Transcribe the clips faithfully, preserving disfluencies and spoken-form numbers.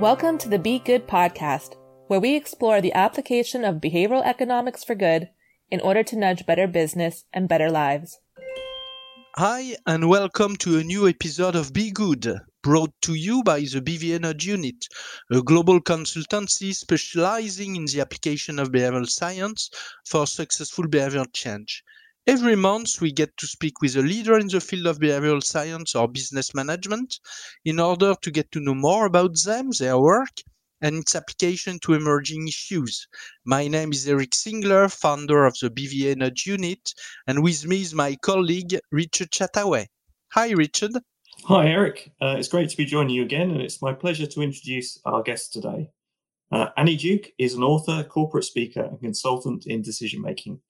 Welcome to the Be Good podcast, where we explore the application of behavioral economics for good in order to nudge better business and better lives. Hi, and welcome to a new episode of Be Good, brought to you by the B V A Nudge Unit, a global consultancy specializing in the application of behavioral science for successful behavioral change. Every month, we get to speak with a leader in the field of behavioral science or business management in order to get to know more about them, their work, and its application to emerging issues. My name is Eric Seidel, founder of the B V A Nudge Unit, and with me is my colleague, Richard Chataway. Hi, Richard. Hi, Eric. Uh, it's great to be joining you again, and it's my pleasure to introduce our guest today. Uh, Annie Duke is an author, corporate speaker, and consultant in decision-making.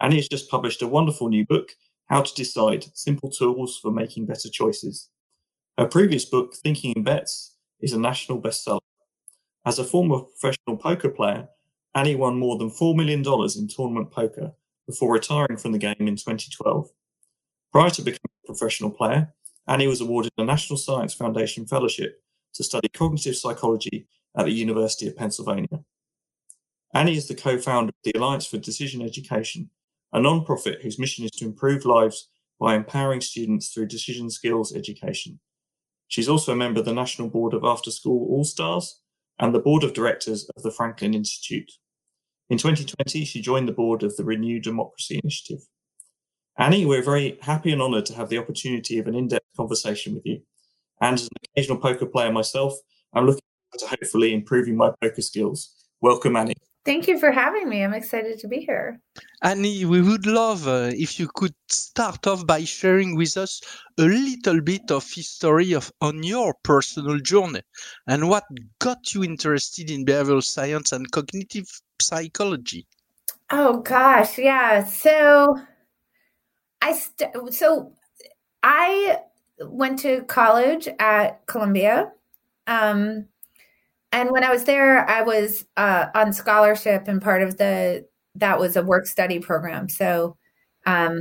Annie has just published a wonderful new book, How to Decide: Simple Tools for Making Better Choices. Her previous book, Thinking in Bets, is a national bestseller. As a former professional poker player, Annie won more than four million dollars in tournament poker before retiring from the game in twenty twelve. Prior to becoming a professional player, Annie was awarded a National Science Foundation Fellowship to study cognitive psychology at the University of Pennsylvania. Annie is the co-founder of the Alliance for Decision Education, a non-profit whose mission is to improve lives by empowering students through decision skills education. She's also a member of the National Board of After School All-Stars and the Board of Directors of the Franklin Institute. In twenty twenty, she joined the board of the Renew Democracy Initiative. Annie, we're very happy and honoured to have the opportunity of an in-depth conversation with you. And as an occasional poker player myself, I'm looking forward to hopefully improving my poker skills. Welcome, Annie. Thank you for having me. I'm excited to be here. Annie, we would love uh, if you could start off by sharing with us a little bit of history of on your personal journey and what got you interested in behavioral science and cognitive psychology. Oh, gosh. Yeah. So I st- so I went to college at Columbia. Um And when I was there, I was uh, on scholarship, and part of the that was a work study program. So, um,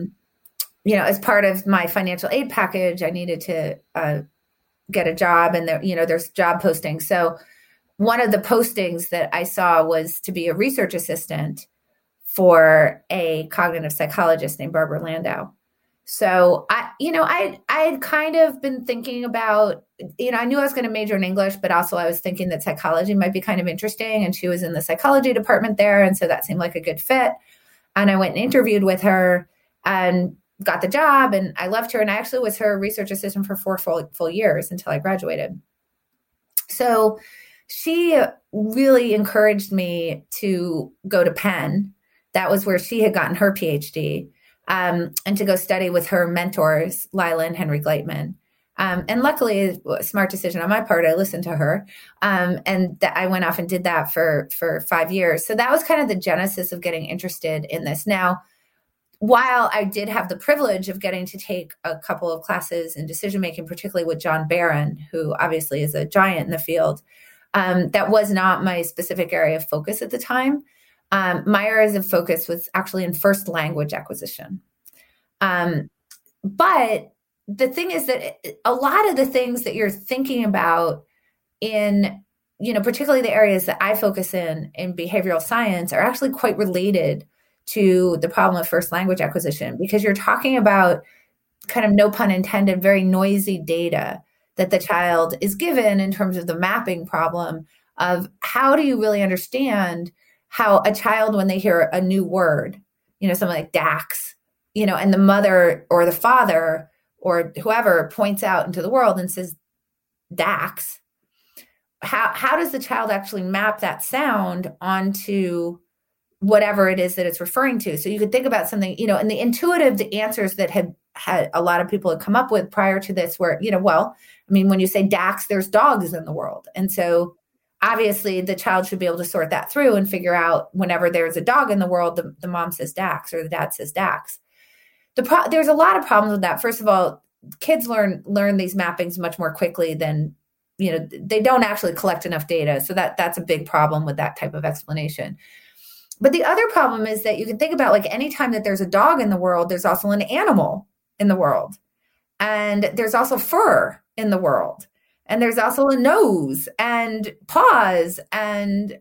you know, as part of my financial aid package, I needed to uh, get a job, and there, you know, there's job postings. So, one of the postings that I saw was to be a research assistant for a cognitive psychologist named Barbara Landau. So I, you know, I, I had kind of been thinking about, you know, I knew I was going to major in English, but also I was thinking that psychology might be kind of interesting. And she was in the psychology department there. And so that seemed like a good fit. And I went and interviewed with her and got the job, and I loved her. And I actually was her research assistant for four full, full years until I graduated. So she really encouraged me to go to Penn. That was where she had gotten her PhD. Um, and to go study with her mentors, Lila and Henry Gleitman. Um, and luckily, a smart decision on my part, I listened to her. Um, and th- I went off and did that for, for five years. So that was kind of the genesis of getting interested in this. Now, while I did have the privilege of getting to take a couple of classes in decision-making, particularly with John Barron, who obviously is a giant in the field, um, that was not my specific area of focus at the time. Um, my areas of focus was actually in first language acquisition. Um, but the thing is that a lot of the things that you're thinking about in, you know, particularly the areas that I focus in, in behavioral science, are actually quite related to the problem of first language acquisition, because you're talking about kind of, no pun intended, very noisy data that the child is given in terms of the mapping problem of how do you really understand how a child, when they hear a new word, you know, something like Dax, you know, and the mother or the father or whoever points out into the world and says Dax, how how does the child actually map that sound onto whatever it is that it's referring to? So you could think about something, you know, and the intuitive, the answers that had had a lot of people had come up with prior to this were, you know, well, I mean, when you say Dax, there's dogs in the world. And so obviously, the child should be able to sort that through and figure out whenever there's a dog in the world, the, the mom says Dax or the dad says Dax. The pro- there's a lot of problems with that. First of all, kids learn learn these mappings much more quickly than, you know, they don't actually collect enough data. So that that's a big problem with that type of explanation. But the other problem is that you can think about, like, anytime that there's a dog in the world, there's also an animal in the world. And there's also fur in the world. And there's also a nose and paws and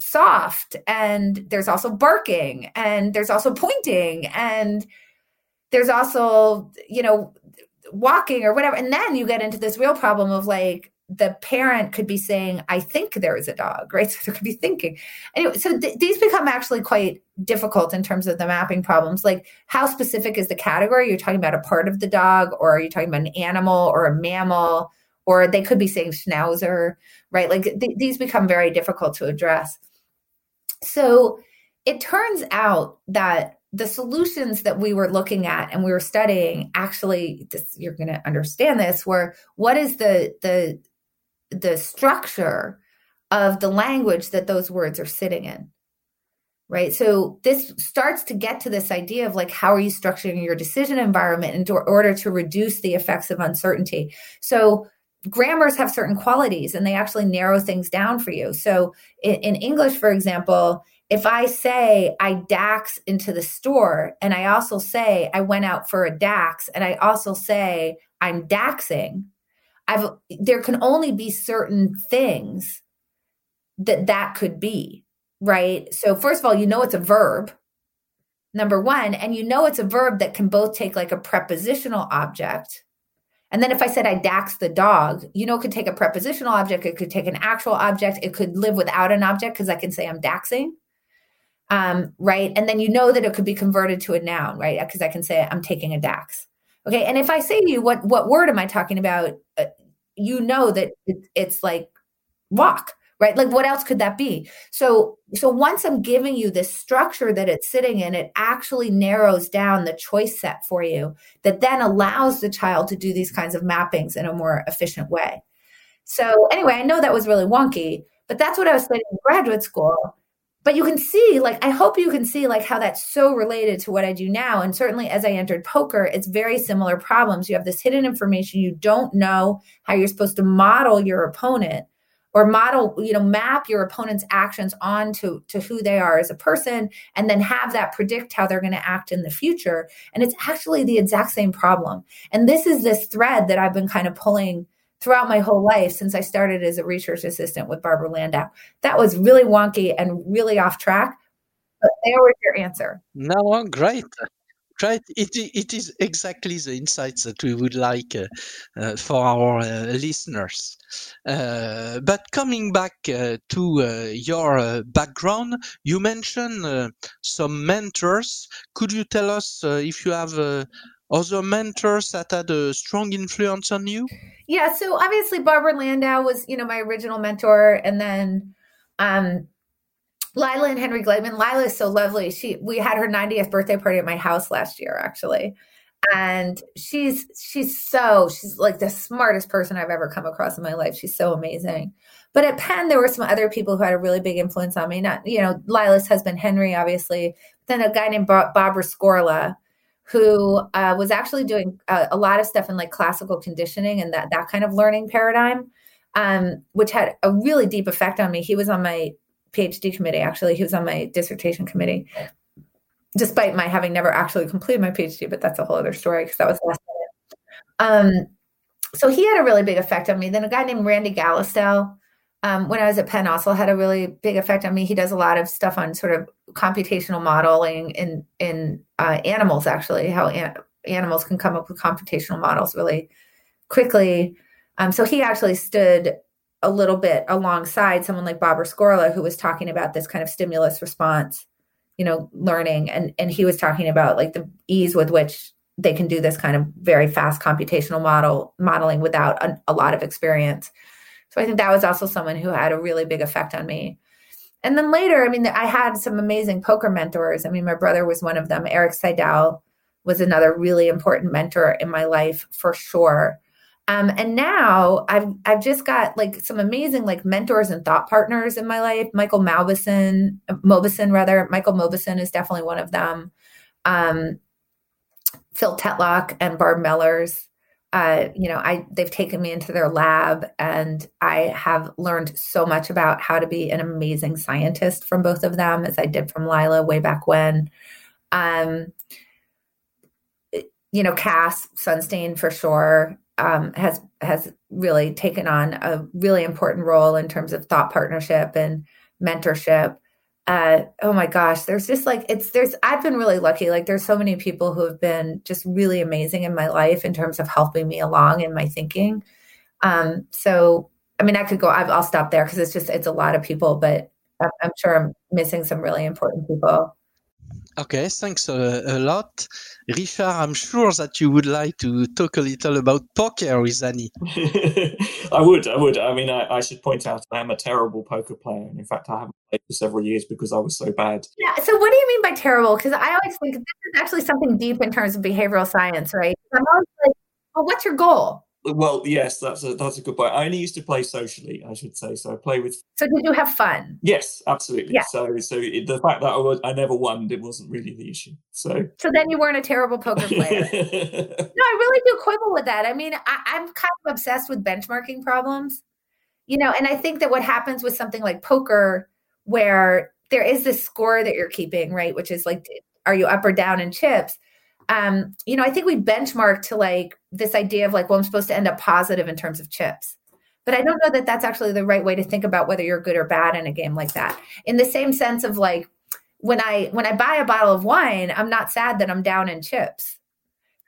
soft. And there's also barking. And there's also pointing. And there's also, you know, walking or whatever. And then you get into this real problem of like, the parent could be saying, I think there is a dog, right? So there could be thinking. Anyway, so th- these become actually quite difficult in terms of the mapping problems. Like, how specific is the category? You're talking about a part of the dog, or are you talking about an animal or a mammal? Or they could be saying schnauzer, right? Like th- these become very difficult to address. So it turns out that the solutions that we were looking at and we were studying, actually, this, you're going to understand this, were what is the the the structure of the language that those words are sitting in, right? So this starts to get to this idea of like, how are you structuring your decision environment in order to reduce the effects of uncertainty? So grammars have certain qualities and they actually narrow things down for you. So in, in English, for example, if I say I dax into the store, and I also say I went out for a dax, and I also say I'm daxing, I've, there can only be certain things that that could be, right? So first of all, you know it's a verb, number one, and you know it's a verb that can both take like a prepositional object. And then if I said I daxed the dog, you know it could take a prepositional object, it could take an actual object, it could live without an object because I can say I'm daxing, um, right? And then you know that it could be converted to a noun, right? Because I can say I'm taking a dax. Okay, and if I say to you, what what word am I talking about? Uh, you know that it, it's like walk, right? Like what else could that be? So, so once I'm giving you this structure that it's sitting in, it actually narrows down the choice set for you that then allows the child to do these kinds of mappings in a more efficient way. So anyway, I know that was really wonky, but that's what I was studying in graduate school. But you can see, like, I hope you can see, like, how that's so related to what I do now. And certainly as I entered poker, it's very similar problems. You have this hidden information. You don't know how you're supposed to model your opponent or model, you know, map your opponent's actions onto to who they are as a person, and then have that predict how they're going to act in the future. And it's actually the exact same problem. And this is this thread that I've been kind of pulling throughout my whole life since I started as a research assistant with Barbara Landau. That was really wonky and really off track, but there was your answer. No, great. Right. It, it is exactly the insights that we would like uh, uh, for our uh, listeners. Uh, but coming back uh, to uh, your uh, background, you mentioned uh, some mentors. Could you tell us uh, if you have uh, other mentors that had a strong influence on you? Yeah, so obviously Barbara Landau was, you know, my original mentor, and then um, Lila and Henry Gleitman. Lila is so lovely. She we had her ninetieth birthday party at my house last year, actually, and she's she's so she's like the smartest person I've ever come across in my life. She's so amazing. But at Penn, there were some other people who had a really big influence on me. Not you know Lila's husband Henry, obviously, but then a guy named Bob Rescorla, who uh, was actually doing uh, a lot of stuff in like classical conditioning and that that kind of learning paradigm, um, which had a really deep effect on me. He was on my PhD committee, actually. He was on my dissertation committee, despite my having never actually completed my PhD, but that's a whole other story because that was last minute. Um, so he had a really big effect on me. Then a guy named Randy Gallistel, um, when I was at Penn, also had a really big effect on me. He does a lot of stuff on sort of computational modeling in in uh, animals, actually, how an- animals can come up with computational models really quickly. Um, so he actually stood a little bit alongside someone like Bob Rescorla, who was talking about this kind of stimulus response, you know, learning. And, and he was talking about like the ease with which they can do this kind of very fast computational model modeling without a, a lot of experience. So I think that was also someone who had a really big effect on me. And then later, I mean, I had some amazing poker mentors. I mean, my brother was one of them. Eric Seidel was another really important mentor in my life for sure. Um, and now I've I've just got like some amazing like mentors and thought partners in my life. Michael Mauboussin, Mauboussin rather. Michael Mauboussin is definitely one of them. Um, Phil Tetlock and Barb Mellers. Uh, you know, I they've taken me into their lab, and I have learned so much about how to be an amazing scientist from both of them, as I did from Lila way back when. Um, you know, Cass Sunstein for sure um, has has really taken on a really important role in terms of thought partnership and mentorship. Uh, oh my gosh, there's just like, it's, there's, I've been really lucky. Like there's so many people who have been just really amazing in my life in terms of helping me along in my thinking. Um, so, I mean, I could go, I've, I'll stop there because it's just, it's a lot of people, but I'm, I'm sure I'm missing some really important people. Okay, thanks a, a lot. Richard, I'm sure that you would like to talk a little about poker with Annie. I would, I would. I mean, I, I should point out I am a terrible poker player. And in fact, I haven't played for several years because I was so bad. Yeah, so what do you mean by terrible? Because I always think this is actually something deep in terms of behavioral science, right? I'm always like, well, what's your goal? Well, yes, that's a that's a good point. I only used to play socially, I should say. So I play with. So did you have fun? Yes, absolutely. Yeah. So, so it, the fact that I, was, I never won, it wasn't really the issue. So. So then you weren't a terrible poker player. No, I really do quibble with that. I mean, I, I'm kind of obsessed with benchmarking problems, you know. And I think that what happens with something like poker, where there is this score that you're keeping, right, which is like, are you up or down in chips? Um, you know, I think we benchmark to like this idea of like, well, I'm supposed to end up positive in terms of chips, but I don't know that that's actually the right way to think about whether you're good or bad in a game like that. In the same sense of like, when I, when I buy a bottle of wine, I'm not sad that I'm down in chips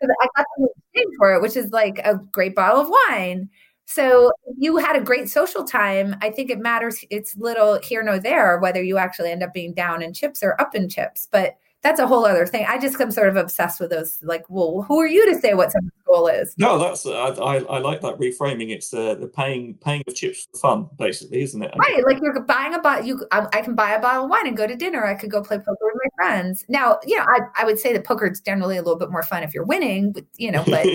because I got the thing for it, which is like a great bottle of wine. So if you had a great social time, I think it matters. It's little here nor there, whether you actually end up being down in chips or up in chips, but that's a whole other thing. I just come sort of obsessed with those, like, well, who are you to say what someone's goal is? No, that's I, I, I like that reframing. It's uh, the paying paying of chips for fun, basically, isn't it? Right, like you're buying a bottle. You, I, I can buy a bottle of wine and go to dinner. I could go play poker with my friends. Now, you know, I, I would say that poker is generally a little bit more fun if you're winning, but, you know, but.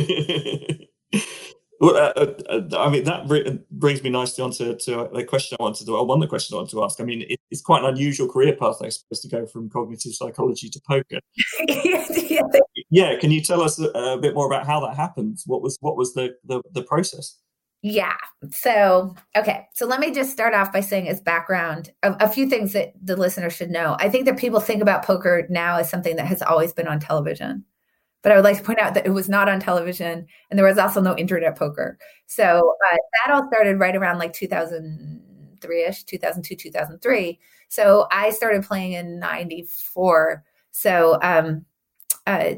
Well, uh, uh, I mean, that re- brings me nicely on to, to the question I wanted to, well, one of the questions I wanted to ask. I mean, it, it's quite an unusual career path, I suppose, to go from cognitive psychology to poker. yeah. yeah, can you tell us a, a bit more about how that happened? What was what was the, the, the process? Yeah, so, okay, so let me just start off by saying as background, a, a few things that the listener should know. I think that people think about poker now as something that has always been on television. But I would like to point out that it was not on television and there was also no internet poker. So uh, that all started right around like two thousand three-ish, two thousand two, two thousand three. So I started playing in ninety-four. So, um, uh,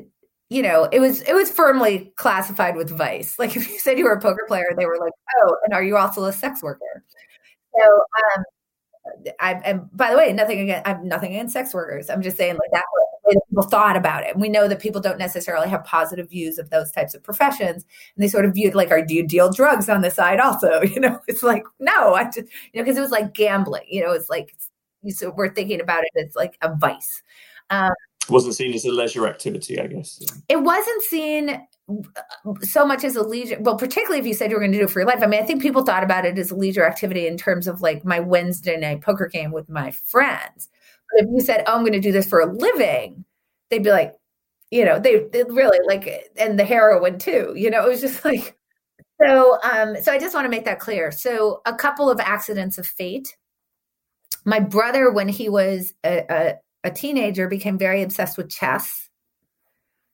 you know, it was it was firmly classified with vice. Like if you said you were a poker player, they were like, oh, and are you also a sex worker? So um, I, and by the way, nothing against, I have nothing against sex workers. I'm just saying like that was that people thought about it. And we know that people don't necessarily have positive views of those types of professions. And they sort of viewed like, are, do you deal drugs on the side also? You know, it's like, no, I just, you know, because it was like gambling, you know, it's like, so we're thinking about it. It's like a vice. Um, it wasn't seen as a leisure activity, I guess. It wasn't seen so much as a leisure. Well, particularly if you said you were going to do it for your life. I mean, I think people thought about it as a leisure activity in terms of like my Wednesday night poker game with my friends. If you said, oh, I'm going to do this for a living, they'd be like, you know, they really like, and the heroin too, you know, it was just like, so, um, so I just want to make that clear. So a couple of accidents of fate. My brother, when he was a, a, a teenager, became very obsessed with chess.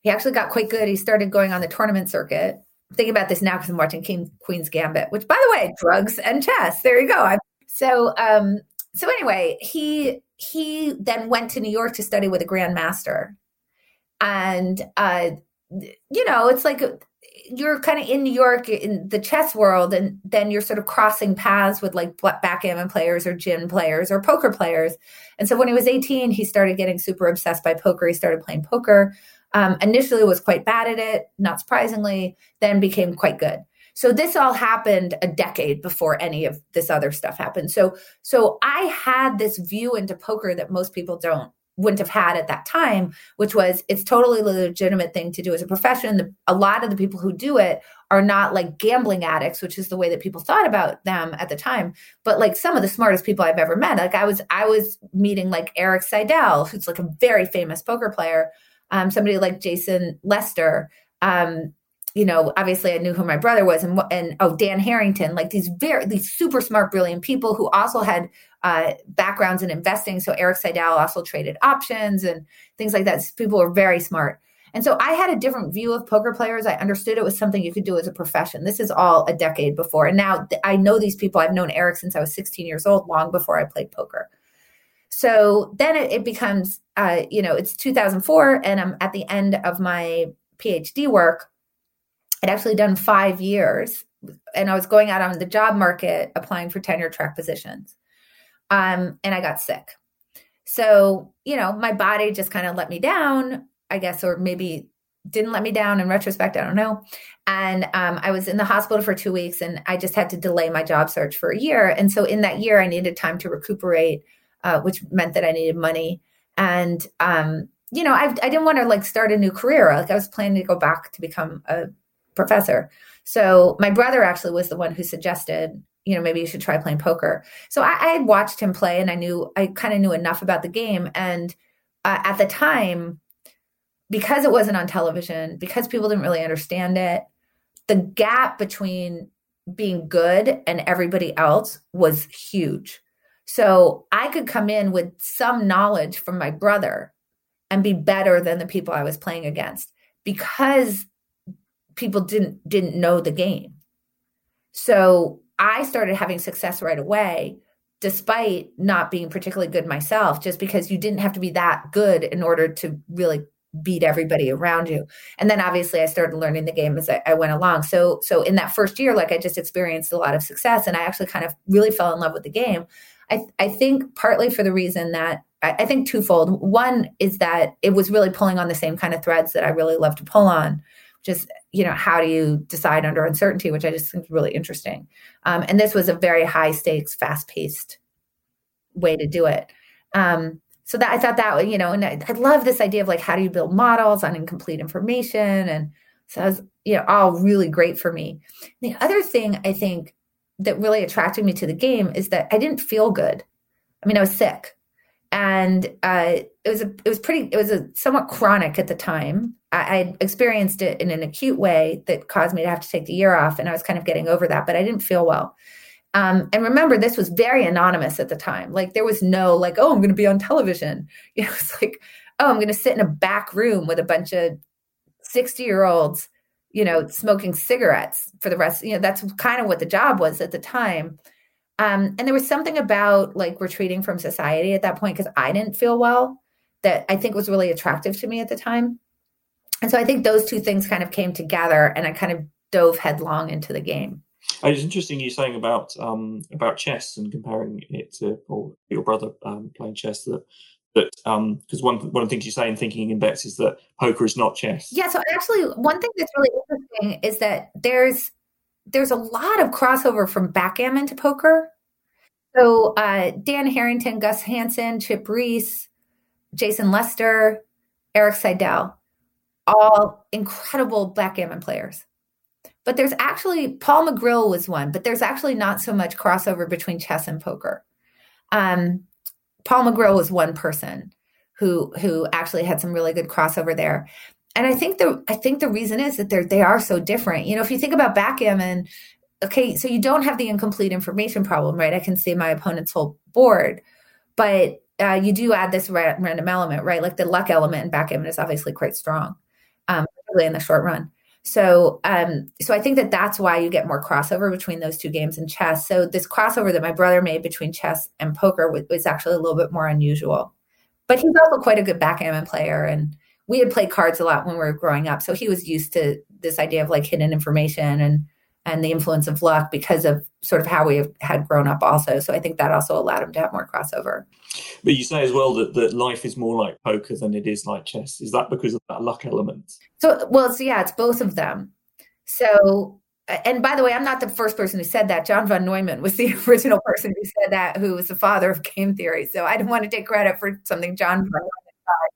He actually got quite good. He started going on the tournament circuit. I'm thinking about this now because I'm watching King, Queen's Gambit, which by the way, drugs and chess. There you go. So, um, so anyway, he, He then went to New York to study with a grandmaster. And, uh, you know, it's like you're kind of in New York in the chess world, and then you're sort of crossing paths with like backgammon players or gin players or poker players. And so when he was eighteen, he started getting super obsessed by poker. He started playing poker. Um, initially was quite bad at it, not surprisingly, then became quite good. So this all happened a decade before any of this other stuff happened. So so I had this view into poker that most people don't wouldn't have had at that time, which was it's totally a legitimate thing to do as a profession. The, a lot of the people who do it are not like gambling addicts, which is the way that people thought about them at the time. But like some of the smartest people I've ever met, like I was I was meeting like Eric Seidel, who's like a very famous poker player, um, somebody like Jason Lester, um, you know, obviously I knew who my brother was and, and oh, Dan Harrington, like these very, these super smart, brilliant people who also had uh, backgrounds in investing. So Eric Seidel also traded options and things like that. So people were very smart. And so I had a different view of poker players. I understood it was something you could do as a profession. This is all a decade before. And now I know these people. I've known Eric since I was sixteen years old, long before I played poker. So then it, it becomes, uh, you know, it's two thousand four and I'm at the end of my PhD work. I'd actually done five years and I was going out on the job market, applying for tenure track positions. Um, and I got sick. So, you know, my body just kind of let me down, I guess, or maybe didn't let me down in retrospect. I don't know. And um, I was in the hospital for two weeks and I just had to delay my job search for a year. And so in that year, I needed time to recuperate, uh, which meant that I needed money. And, um, you know, I, I didn't want to like start a new career. Like I was planning to go back to become a professor. So my brother actually was the one who suggested, you know, maybe you should try playing poker. So I, I had watched him play and I knew, I kind of knew enough about the game. And uh, at the time, because it wasn't on television, because people didn't really understand it, the gap between being good and everybody else was huge. So I could come in with some knowledge from my brother and be better than the people I was playing against because people didn't, didn't know the game. So I started having success right away, despite not being particularly good myself, just because you didn't have to be that good in order to really beat everybody around you. And then obviously I started learning the game as I, I went along. So, so in that first year, like I just experienced a lot of success and I actually kind of really fell in love with the game. I, I think partly for the reason that I, I think twofold. One is that it was really pulling on the same kind of threads that I really love to pull on. Just, you know, how do you decide under uncertainty, which I just think is really interesting. Um, and this was a very high stakes, fast paced way to do it. Um, so that I thought that, you know, and I, I love this idea of like, how do you build models on incomplete information? And so that was, you know, all really great for me. The other thing I think that really attracted me to the game is that I didn't feel good. I mean, I was sick. And uh, it was a, it was pretty, it was a somewhat chronic at the time. I, I experienced it in an acute way that caused me to have to take the year off. And I was kind of getting over that, but I didn't feel well. Um, and remember, this was very anonymous at the time. Like there was no like, oh, I'm going to be on television. You know, it's like, oh, I'm going to sit in a back room with a bunch of sixty year olds, you know, smoking cigarettes for the rest. You know, that's kind of what the job was at the time. Um, and there was something about like retreating from society at that point because I didn't feel well that I think was really attractive to me at the time. And so I think those two things kind of came together and I kind of dove headlong into the game. It's interesting you saying about um, about chess and comparing it to Paul, your brother um, playing chess that that um, because one, one of the things you say in Thinking in Bets is that poker is not chess. Yeah. So actually one thing that's really interesting is that there's There's a lot of crossover from backgammon to poker. So uh, Dan Harrington, Gus Hansen, Chip Reese, Jason Lester, Eric Seidel, all incredible backgammon players. But there's actually, Paul Magriel was one, but there's actually not so much crossover between chess and poker. Um, Paul Magriel was one person who who actually had some really good crossover there. And I think the I think the reason is that they're they are so different. You know, if you think about backgammon, okay, so you don't have the incomplete information problem, right? I can see my opponent's whole board, but uh, you do add this ra- random element, right? Like the luck element in backgammon is obviously quite strong, um, really in the short run. So, um, so I think that that's why you get more crossover between those two games and chess. So this crossover that my brother made between chess and poker was, was actually a little bit more unusual, but he's also quite a good backgammon player and. We had played cards a lot when we were growing up. So he was used to this idea of like hidden information and, and the influence of luck because of sort of how we had grown up also. So I think that also allowed him to have more crossover. But you say as well that, that life is more like poker than it is like chess. Is that because of that luck element? So, well, so yeah, it's both of them. So, and by the way, I'm not the first person who said that. John von Neumann was the original person who said that, who was the father of game theory. So I don't want to take credit for something John von Neumann thought.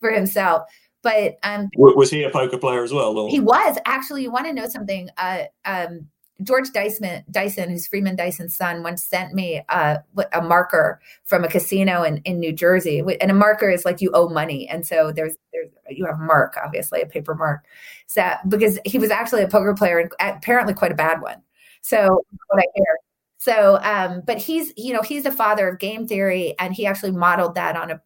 For himself, but um, was he a poker player as well? Or? He was actually. You want to know something? Uh, um, George Dyson, Dyson, who's Freeman Dyson's son, once sent me uh, a marker from a casino in, in New Jersey, and a marker is like you owe money, and so there's there's you have mark, obviously a paper mark. So because he was actually a poker player and apparently quite a bad one. So what I hear. So, um, but he's you know he's the father of game theory, and he actually modeled that on a.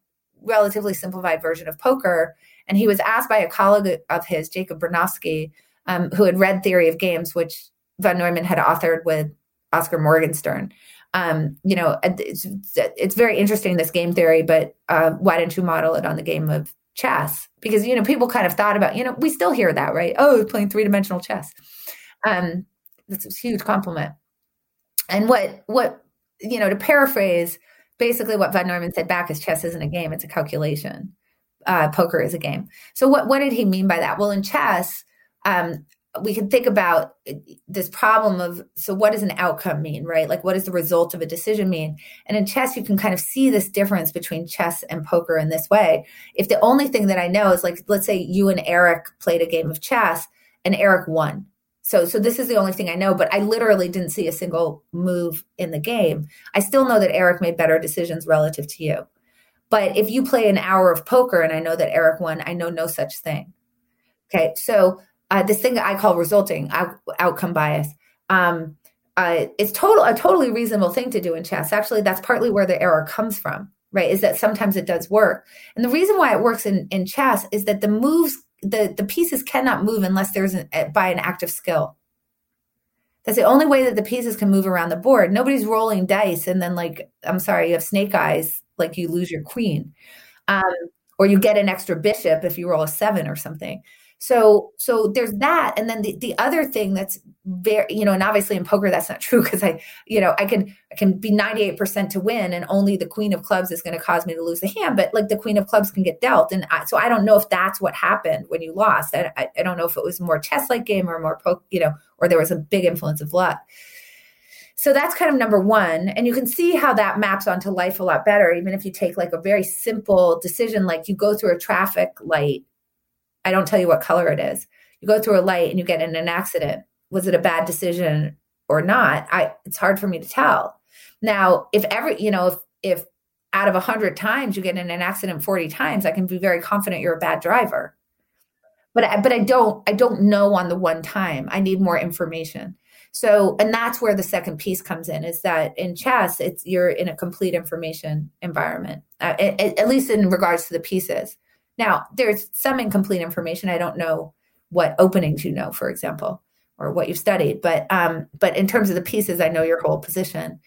relatively simplified version of poker. And he was asked by a colleague of his, Jacob Bronowski, um, who had read Theory of Games, which von Neumann had authored with Oscar Morgenstern. Um, you know, it's, it's very interesting, this game theory, but uh, why didn't you model it on the game of chess? Because, you know, people kind of thought about, you know, we still hear that, right? Oh, playing three-dimensional chess. Um, that's a huge compliment. And what, what, you know, to paraphrase, basically what von Neumann said back is chess isn't a game, it's a calculation. Uh, poker is a game. So what, what did he mean by that? Well, in chess, um, we can think about this problem of, so what does an outcome mean, right? Like, what does the result of a decision mean? And in chess, you can kind of see this difference between chess and poker in this way. If the only thing that I know is, like, let's say you and Eric played a game of chess and Eric won. So, so this is the only thing I know, but I literally didn't see a single move in the game. I still know that Eric made better decisions relative to you. But if you play an hour of poker and I know that Eric won, I know no such thing. Okay, so uh, this thing that I call resulting, out- outcome bias, um, uh, it's total a totally reasonable thing to do in chess. Actually, that's partly where the error comes from, right, is that sometimes it does work. And the reason why it works in, in chess is that the moves, the, the pieces cannot move unless there's an, by an act of skill. That's the only way that the pieces can move around the board. Nobody's rolling dice and then, like, I'm sorry, you have snake eyes, like you lose your queen, um, or you get an extra bishop if you roll a seven or something. So, so there's that. And then the, the other thing that's very, you know, and obviously in poker, that's not true. Cause I, you know, I can, I can be ninety-eight percent to win and only the queen of clubs is going to cause me to lose the hand, but, like, the queen of clubs can get dealt. And I, so I don't know if that's what happened when you lost. I, I, I don't know if it was more chess like game or more poker, you know, or there was a big influence of luck. So that's kind of number one. And you can see how that maps onto life a lot better. Even if you take, like, a very simple decision, like you go through a traffic light. I don't tell you what color it is. You go through a light and you get in an accident. Was it a bad decision or not? I, it's hard for me to tell. Now, if every, you know, if, if out of a hundred times you get in an accident forty times, I can be very confident you're a bad driver. But I, but I don't, I don't know on the one time. I need more information. So, and that's where the second piece comes in, is that in chess, it's, you're in a complete information environment, uh, at, at least in regards to the pieces. Now, there's some incomplete information. I don't know what openings you know, for example, or what you've studied. But um, but in terms of the pieces, I know your whole position.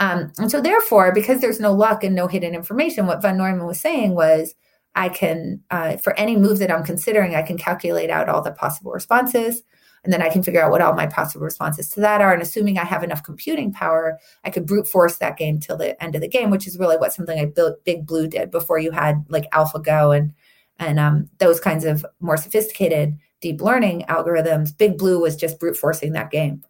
Um, and so therefore, because there's no luck and no hidden information, what von Neumann was saying was, I can, uh, for any move that I'm considering, I can calculate out all the possible responses. And then I can figure out what all my possible responses to that are. And assuming I have enough computing power, I could brute force that game till the end of the game, which is really what something like Big Blue did before you had, like, AlphaGo and and um, those kinds of more sophisticated deep learning algorithms. Big Blue was just brute forcing that game.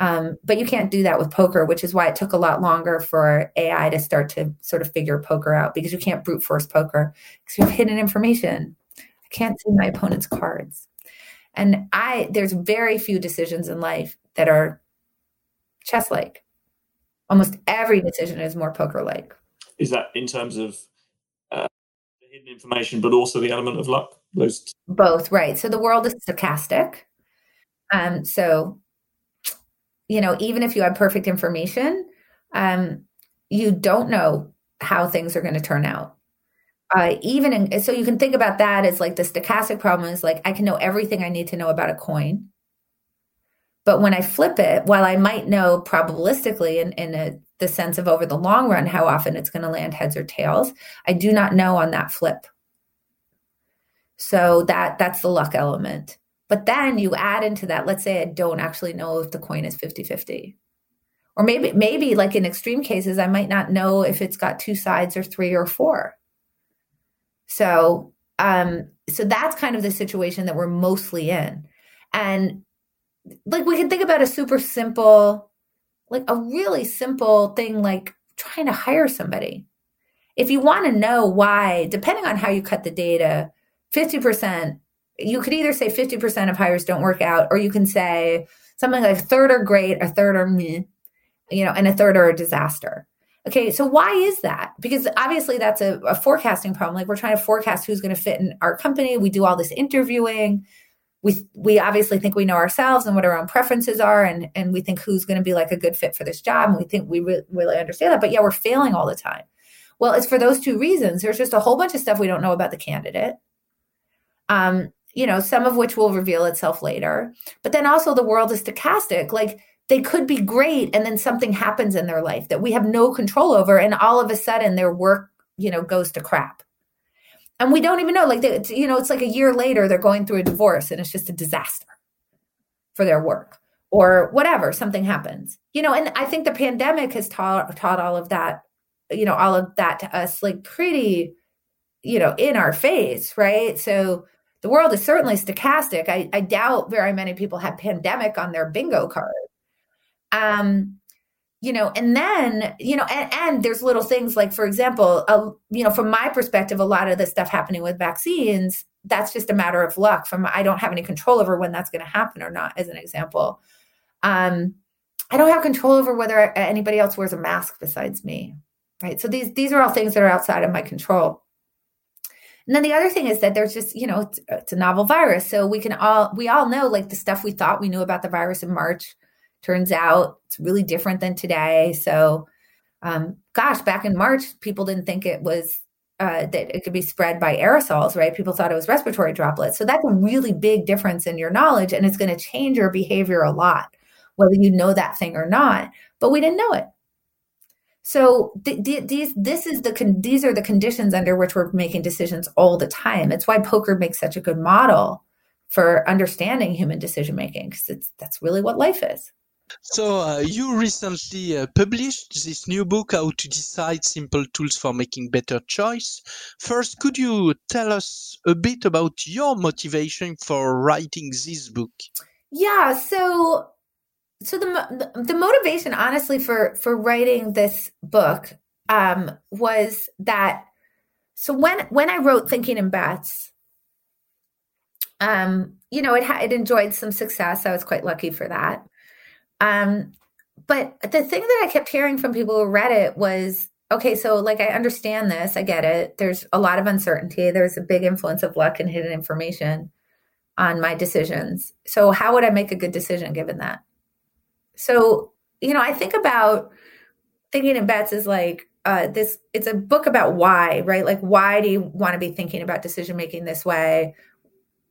Um, but you can't do that with poker, which is why it took a lot longer for A I to start to sort of figure poker out, because you can't brute force poker because you have hidden information. I can't see my opponent's cards. And I, there's very few decisions in life that are chess-like. Almost every decision is more poker-like. Is that in terms of uh, the hidden information, but also the element of luck? Those both, right? So the world is stochastic. Um, so you know, even if you have perfect information, um, you don't know how things are going to turn out. Uh, even in, so you can think about that as, like, the stochastic problem is, like, I can know everything I need to know about a coin. But when I flip it, while I might know probabilistically in, in a, the sense of over the long run how often it's going to land heads or tails, I do not know on that flip. So that that's the luck element. But then you add into that, let's say I don't actually know if the coin is fifty-fifty. Or maybe, maybe like in extreme cases, I might not know if it's got two sides or three or four. So, um, so that's kind of the situation that we're mostly in. And, like, we can think about a super simple, like a really simple thing, like trying to hire somebody. If you want to know why, depending on how you cut the data, fifty percent, you could either say fifty percent of hires don't work out, or you can say something like a third are great, a third are meh, you know, and a third are a disaster. Okay, so why is that? Because obviously that's a, a forecasting problem. Like, we're trying to forecast who's going to fit in our company. We do all this interviewing. We we obviously think we know ourselves and what our own preferences are, and, and we think who's going to be, like, a good fit for this job. And we think we re- really understand that. But yeah, we're failing all the time. Well, it's for those two reasons. There's just a whole bunch of stuff we don't know about the candidate, um, you know, some of which will reveal itself later. But then also the world is stochastic. Like, they could be great, and then something happens in their life that we have no control over, and all of a sudden their work, you know, goes to crap. And we don't even know, like, they, you know, it's like a year later, they're going through a divorce and it's just a disaster for their work or whatever, something happens, you know. And I think the pandemic has taught, taught all of that, you know, all of that to us, like, pretty, you know, in our face, right? So the world is certainly stochastic. I, I doubt very many people have pandemic on their bingo card. Um, you know, and then, you know, and, and there's little things like, for example, uh, you know, from my perspective, a lot of the stuff happening with vaccines, that's just a matter of luck. From I don't have any control over when that's going to happen or not, as an example. Um, I don't have control over whether anybody else wears a mask besides me, right? So these these are all things that are outside of my control. And then the other thing is that there's just, you know, it's, it's a novel virus. So we can all, we all know, like, the stuff we thought we knew about the virus in March turns out it's really different than today. So, um, gosh, back in March, people didn't think it was, uh, that it could be spread by aerosols, right? People thought it was respiratory droplets. So that's a really big difference in your knowledge, and it's going to change your behavior a lot, whether you know that thing or not. But we didn't know it. So th- th- these, this is the con- these are the conditions under which we're making decisions all the time. It's why poker makes such a good model for understanding human decision making, because it's that's really what life is. So uh, you recently uh, published this new book, How to Decide: Simple Tools for Making Better Choice. First, could you tell us a bit about your motivation for writing this book? Yeah, so so the the motivation, honestly, for for writing this book um, was that so when when I wrote Thinking in Bets, um, you know, it ha- it enjoyed some success. I was quite lucky for that. Um, but the thing that I kept hearing from people who read it was, okay, so, like, I understand this, I get it. There's a lot of uncertainty. There's a big influence of luck and hidden information on my decisions. So how would I make a good decision given that? So, you know, I think about Thinking in Bets is like, uh, this, it's a book about why, right? Like, why do you want to be thinking about decision-making this way?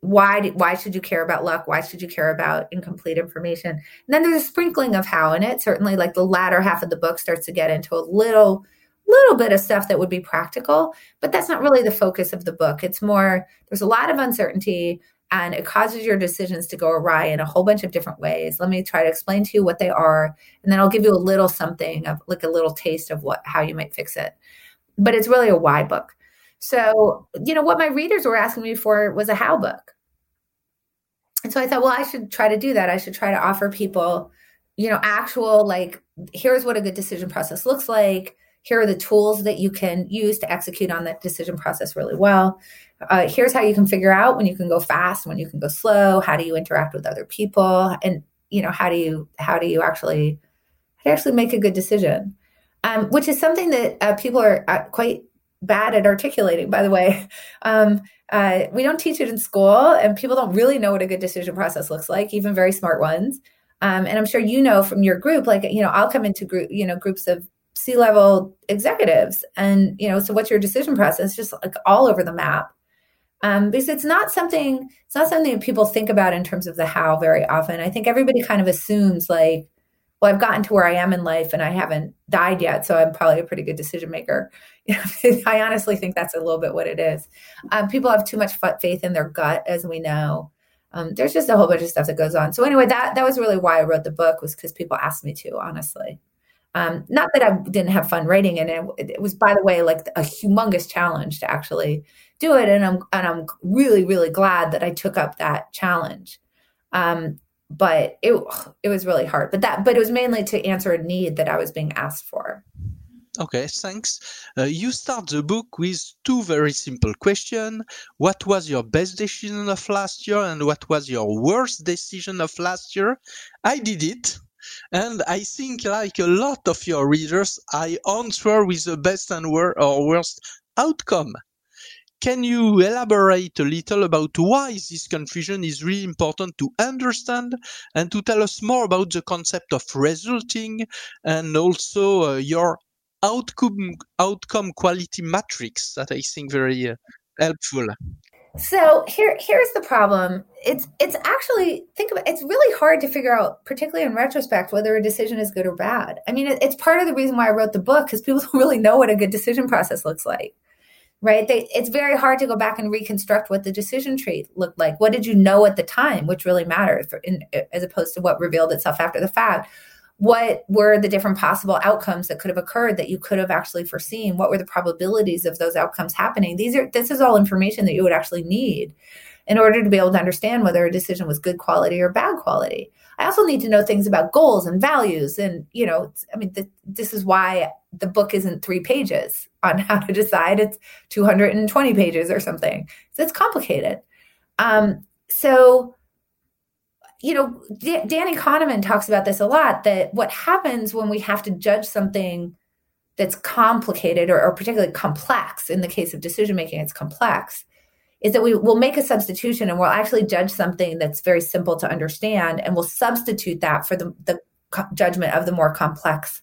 Why do, why should you care about luck? Why should you care about incomplete information? And then there's a sprinkling of how in it. Certainly, like, the latter half of the book starts to get into a little, little bit of stuff that would be practical, but that's not really the focus of the book. It's more, there's a lot of uncertainty, and it causes your decisions to go awry in a whole bunch of different ways. Let me try to explain to you what they are, and then I'll give you a little something of, like, a little taste of what, how you might fix it. But it's really a why book. So, you know, what my readers were asking me for was a how book. And so I thought, well, I should try to do that. I should try to offer people, you know, actual, like, here's what a good decision process looks like. Here are the tools that you can use to execute on that decision process really well. Uh, here's how you can figure out when you can go fast, when you can go slow. How do you interact with other people? And, you know, how do you, how do you actually, how do you actually make a good decision? Um, which is something that uh, people are uh, quite bad at articulating, by the way. Um, uh, we don't teach it in school, and people don't really know what a good decision process looks like, even very smart ones. Um, and I'm sure, you know, from your group, like, you know, I'll come into group, you know, groups of C-level executives, and, you know, so what's your decision process? Just, like, all over the map. Um, because it's not something, it's not something that people think about in terms of the how very often. I think everybody kind of assumes, like, well, I've gotten to where I am in life and I haven't died yet, so I'm probably a pretty good decision maker. You know, I honestly think that's a little bit what it is. Um, people have too much faith in their gut, as we know. Um, there's just a whole bunch of stuff that goes on. So anyway, that that was really why I wrote the book, was because people asked me to, honestly. Um, not that I didn't have fun writing it. It, it was, by the way, like, a humongous challenge to actually do it. And I'm, and I'm really, really glad that I took up that challenge. Um, But it it was really hard. But that but it was mainly to answer a need that I was being asked for. Okay, thanks. Uh, you start the book with two very simple questions. What was your best decision of last year, and what was your worst decision of last year? I did it. And I think, like a lot of your readers, I answer with the best and wor- or worst outcome. Can you elaborate a little about why this confusion is really important to understand, and to tell us more about the concept of resulting, and also uh, your outcome outcome quality matrix that I think very uh, helpful. So here, here's the problem. It's it's actually think about it's really hard to figure out, particularly in retrospect, whether a decision is good or bad. I mean, it, it's part of the reason why I wrote the book, because people don't really know what a good decision process looks like, right? They, it's very hard to go back and reconstruct what the decision tree looked like. What did you know at the time, which really matters, in, as opposed to what revealed itself after the fact. What were the different possible outcomes that could have occurred that you could have actually foreseen? What were the probabilities of those outcomes happening? These are this is all information that you would actually need in order to be able to understand whether a decision was good quality or bad quality. I also need to know things about goals and values. And, you know, I mean, th- this is why the book isn't three pages on how to decide. It's two hundred twenty pages or something. So it's complicated. Um, so... You know, D- Danny Kahneman talks about this a lot, that what happens when we have to judge something that's complicated or, or particularly complex, in the case of decision-making, it's complex, is that we will make a substitution and we'll actually judge something that's very simple to understand, and we'll substitute that for the, the co- judgment of the more complex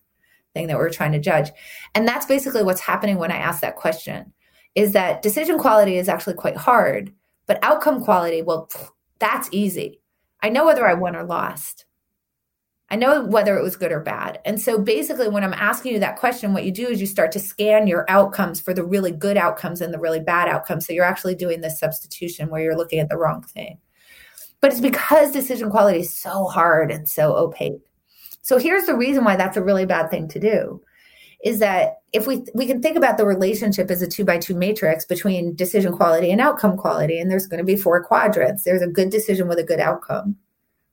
thing that we're trying to judge. And that's basically what's happening when I ask that question, is that decision quality is actually quite hard, but outcome quality, well, pff, that's easy. I know whether I won or lost. I know whether it was good or bad. And so basically when I'm asking you that question, what you do is you start to scan your outcomes for the really good outcomes and the really bad outcomes. So you're actually doing this substitution where you're looking at the wrong thing. But it's because decision quality is so hard and so opaque. So here's the reason why that's a really bad thing to do, is that if we we can think about the relationship as a two by two matrix between decision quality and outcome quality, and there's going to be four quadrants. There's a good decision with a good outcome.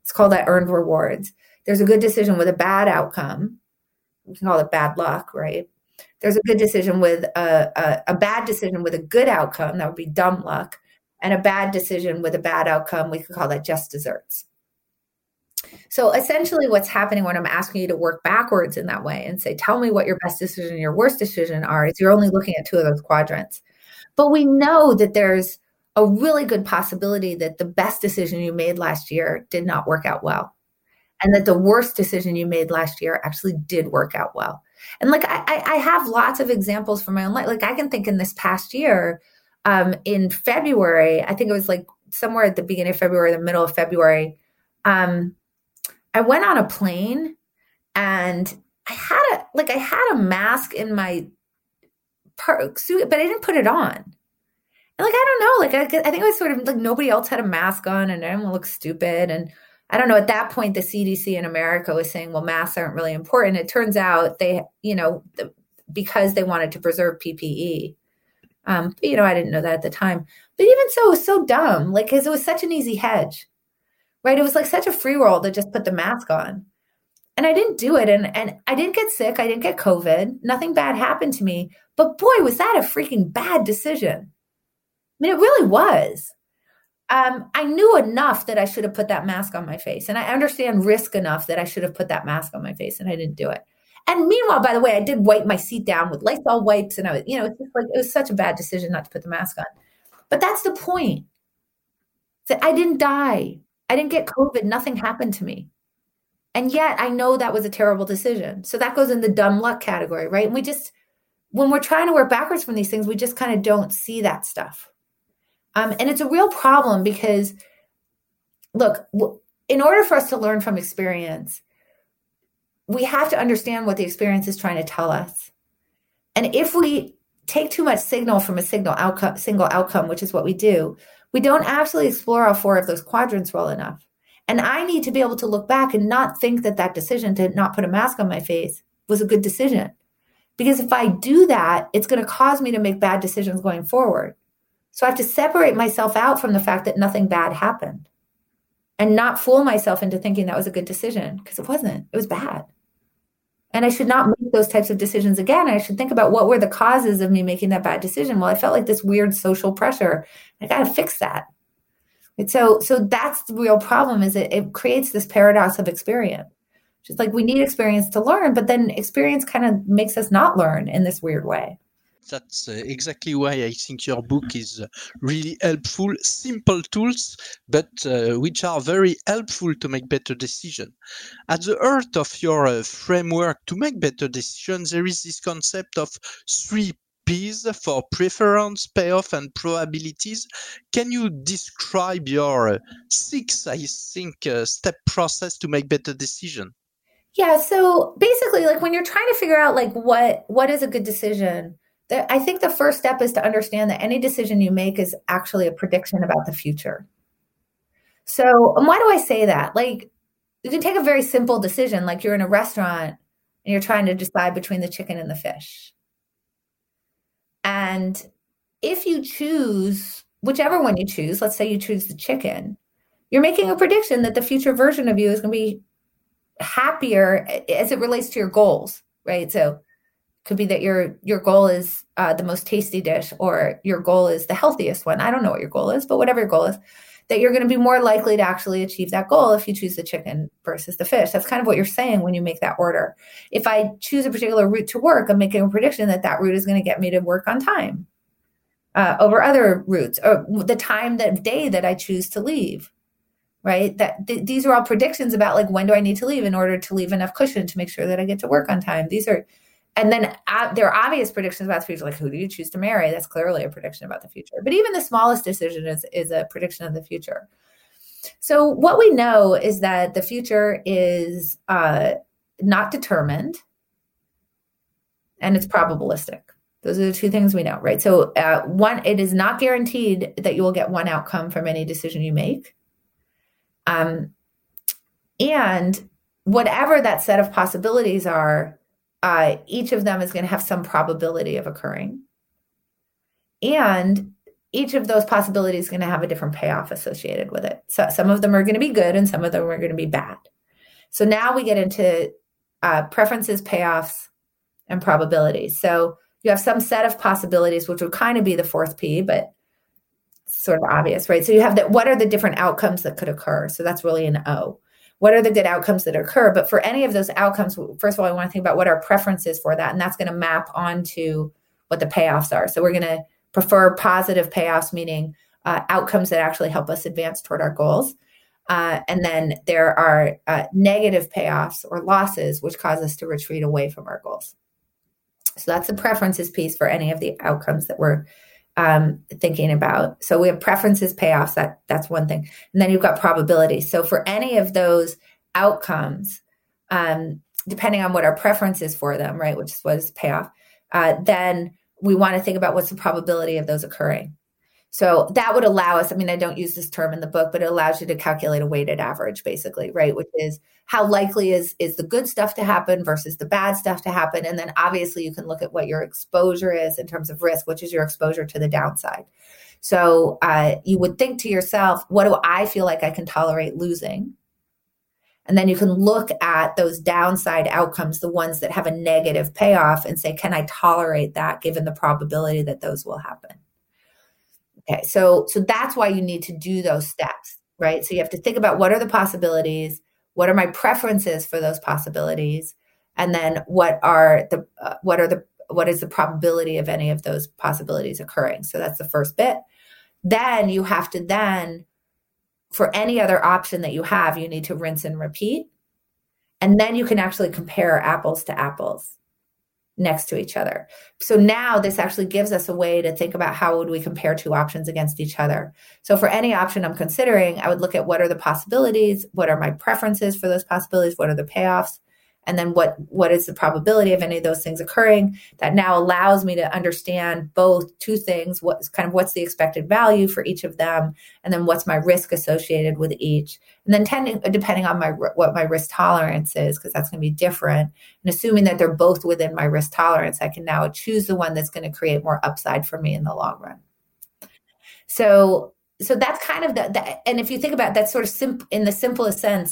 Let's call that earned rewards. There's a good decision with a bad outcome. We can call it bad luck, right? There's a good decision with a, a, a bad decision with a good outcome. That would be dumb luck. And a bad decision with a bad outcome, we could call that just desserts. So essentially what's happening when I'm asking you to work backwards in that way and say, tell me what your best decision and your worst decision are, is you're only looking at two of those quadrants. But we know that there's a really good possibility that the best decision you made last year did not work out well, and that the worst decision you made last year actually did work out well. And like I, I have lots of examples from my own life. Like I can think in this past year, um, in February, I think it was like somewhere at the beginning of February, the middle of February, um, I went on a plane and I had a, like I had a mask in my part, suit, but I didn't put it on. And like, I don't know, like, I, I think it was sort of like nobody else had a mask on and I didn't want to look stupid. And I don't know, at that point, the C D C in America was saying, well, masks aren't really important. It turns out they, you know, the, because they wanted to preserve P P E. Um, but, you know, I didn't know that at the time, but even so, it was so dumb, like, cause it was such an easy hedge. Right. It was like such a free roll to just put the mask on. And I didn't do it. And, and I didn't get sick. I didn't get COVID. Nothing bad happened to me. But boy, was that a freaking bad decision. I mean, it really was. Um, I knew enough that I should have put that mask on my face. And I understand risk enough that I should have put that mask on my face. And I didn't do it. And meanwhile, by the way, I did wipe my seat down with Lysol wipes. And I was, you know, it's just like, it was such a bad decision not to put the mask on. But that's the point. That I didn't die. I didn't get COVID. Nothing happened to me. And yet I know that was a terrible decision. So that goes in the dumb luck category, right? And we just, when we're trying to work backwards from these things, we just kind of don't see that stuff. Um, and it's a real problem because, look, w- in order for us to learn from experience, we have to understand what the experience is trying to tell us. And if we take too much signal from a signal outcome, single outcome, which is what we do, we don't actually explore all four of those quadrants well enough. And I need to be able to look back and not think that that decision to not put a mask on my face was a good decision. Because if I do that, it's going to cause me to make bad decisions going forward. So I have to separate myself out from the fact that nothing bad happened and not fool myself into thinking that was a good decision, because it wasn't. It was bad. And I should not make those types of decisions again. I should think about what were the causes of me making that bad decision. Well, I felt like this weird social pressure. I got to fix that. And so, so that's the real problem, is it, it creates this paradox of experience. Just like we need experience to learn, but then experience kind of makes us not learn in this weird way. That's uh, exactly why I think your book is uh, really helpful. Simple tools, but uh, which are very helpful to make better decisions. At the heart of your uh, framework to make better decisions, there is this concept of three P's for preference, payoff, and probabilities. Can you describe your uh, six, I think, uh, step process to make better decisions? Yeah, so basically, like when you're trying to figure out like what what is a good decision, the, I think the first step is to understand that any decision you make is actually a prediction about the future. So and why do I say that? Like you can take a very simple decision, like you're in a restaurant and you're trying to decide between the chicken and the fish. And if you choose, whichever one you choose, let's say you choose the chicken, you're making a prediction that the future version of you is going to be happier as it relates to your goals, right? So it could be that your your goal is uh, the most tasty dish, or your goal is the healthiest one. I don't know what your goal is, but whatever your goal is, that you're going to be more likely to actually achieve that goal if you choose the chicken versus the fish. That's kind of what you're saying when you make that order. If I choose a particular route to work, I'm making a prediction that that route is going to get me to work on time uh, over other routes, or the time that day that I choose to leave. Right? That th- these are all predictions about like, when do I need to leave in order to leave enough cushion to make sure that I get to work on time? These are, and then uh, there are obvious predictions about the future, like who do you choose to marry? That's clearly a prediction about the future. But even the smallest decision is, is a prediction of the future. So what we know is that the future is uh, not determined and it's probabilistic. Those are the two things we know, right? So uh, one, it is not guaranteed that you will get one outcome from any decision you make. Um, and whatever that set of possibilities are, uh, each of them is going to have some probability of occurring. And each of those possibilities is going to have a different payoff associated with it. So some of them are going to be good and some of them are going to be bad. So now we get into uh, preferences, payoffs, and probabilities. So you have some set of possibilities, which would kind of be the fourth P, but sort of obvious, right? So you have that, what are the different outcomes that could occur? So that's really an O. What are the good outcomes that occur? But for any of those outcomes, first of all, I want to think about what our preference is for that. And that's going to map onto what the payoffs are. So we're going to prefer positive payoffs, meaning uh, outcomes that actually help us advance toward our goals. Uh, and then there are uh, negative payoffs or losses, which cause us to retreat away from our goals. So that's the preferences piece for any of the outcomes that we're Um, thinking about. So we have preferences, payoffs, that that's one thing. And then you've got probability. So for any of those outcomes, um, depending on what our preference is for them, right, which was payoff, uh, then we want to think about what's the probability of those occurring. So that would allow us, I mean, I don't use this term in the book, but it allows you to calculate a weighted average basically, right, which is how likely is is the good stuff to happen versus the bad stuff to happen. And then obviously you can look at what your exposure is in terms of risk, which is your exposure to the downside. So uh, you would think to yourself, what do I feel like I can tolerate losing? And then you can look at those downside outcomes, the ones that have a negative payoff, and say, can I tolerate that given the probability that those will happen? Okay, so so that's why you need to do those steps, right? So you have to think about what are the possibilities, what are my preferences for those possibilities, and then what are the uh, what are the what is the probability of any of those possibilities occurring? So that's the first bit. Then you have to then, for any other option that you have, you need to rinse and repeat, and then you can actually compare apples to apples next to each other. So now this actually gives us a way to think about how would we compare two options against each other. So for any option I'm considering, I would look at what are the possibilities, what are my preferences for those possibilities, what are the payoffs, and then what what is the probability of any of those things occurring. That now allows me to understand both two things, what's kind of what's the expected value for each of them, and then what's my risk associated with each. And then tending, depending on my what my risk tolerance is, because that's going to be different, and assuming that they're both within my risk tolerance, I can now choose the one that's going to create more upside for me in the long run. So so that's kind of the, the and if you think about it, that's sort of simp- in the simplest sense.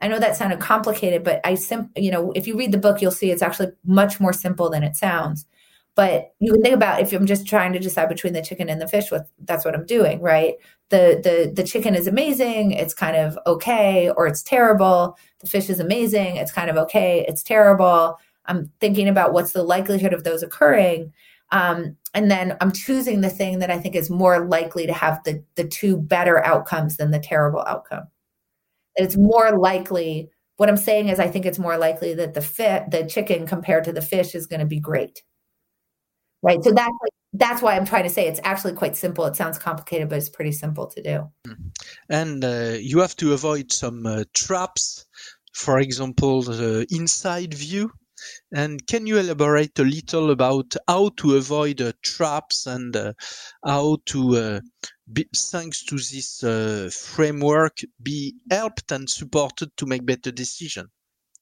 I know that sounded complicated, but I sim- you know, if you read the book, you'll see it's actually much more simple than it sounds. But you can think about if I'm just trying to decide between the chicken and the fish, what that's what I'm doing, right? The the the chicken is amazing, it's kind of okay, or it's terrible. The fish is amazing, it's kind of okay, it's terrible. I'm thinking about what's the likelihood of those occurring. Um, and then I'm choosing the thing that I think is more likely to have the, the two better outcomes than the terrible outcome. And it's more likely, what I'm saying is I think it's more likely that the fit, the chicken compared to the fish is going to be great. Right. So that's like, that's why I'm trying to say it's actually quite simple. It sounds complicated, but it's pretty simple to do. And uh, you have to avoid some uh, traps, for example, the inside view. And can you elaborate a little about how to avoid uh, traps and uh, how to, uh, be, thanks to this uh, framework, be helped and supported to make better decisions?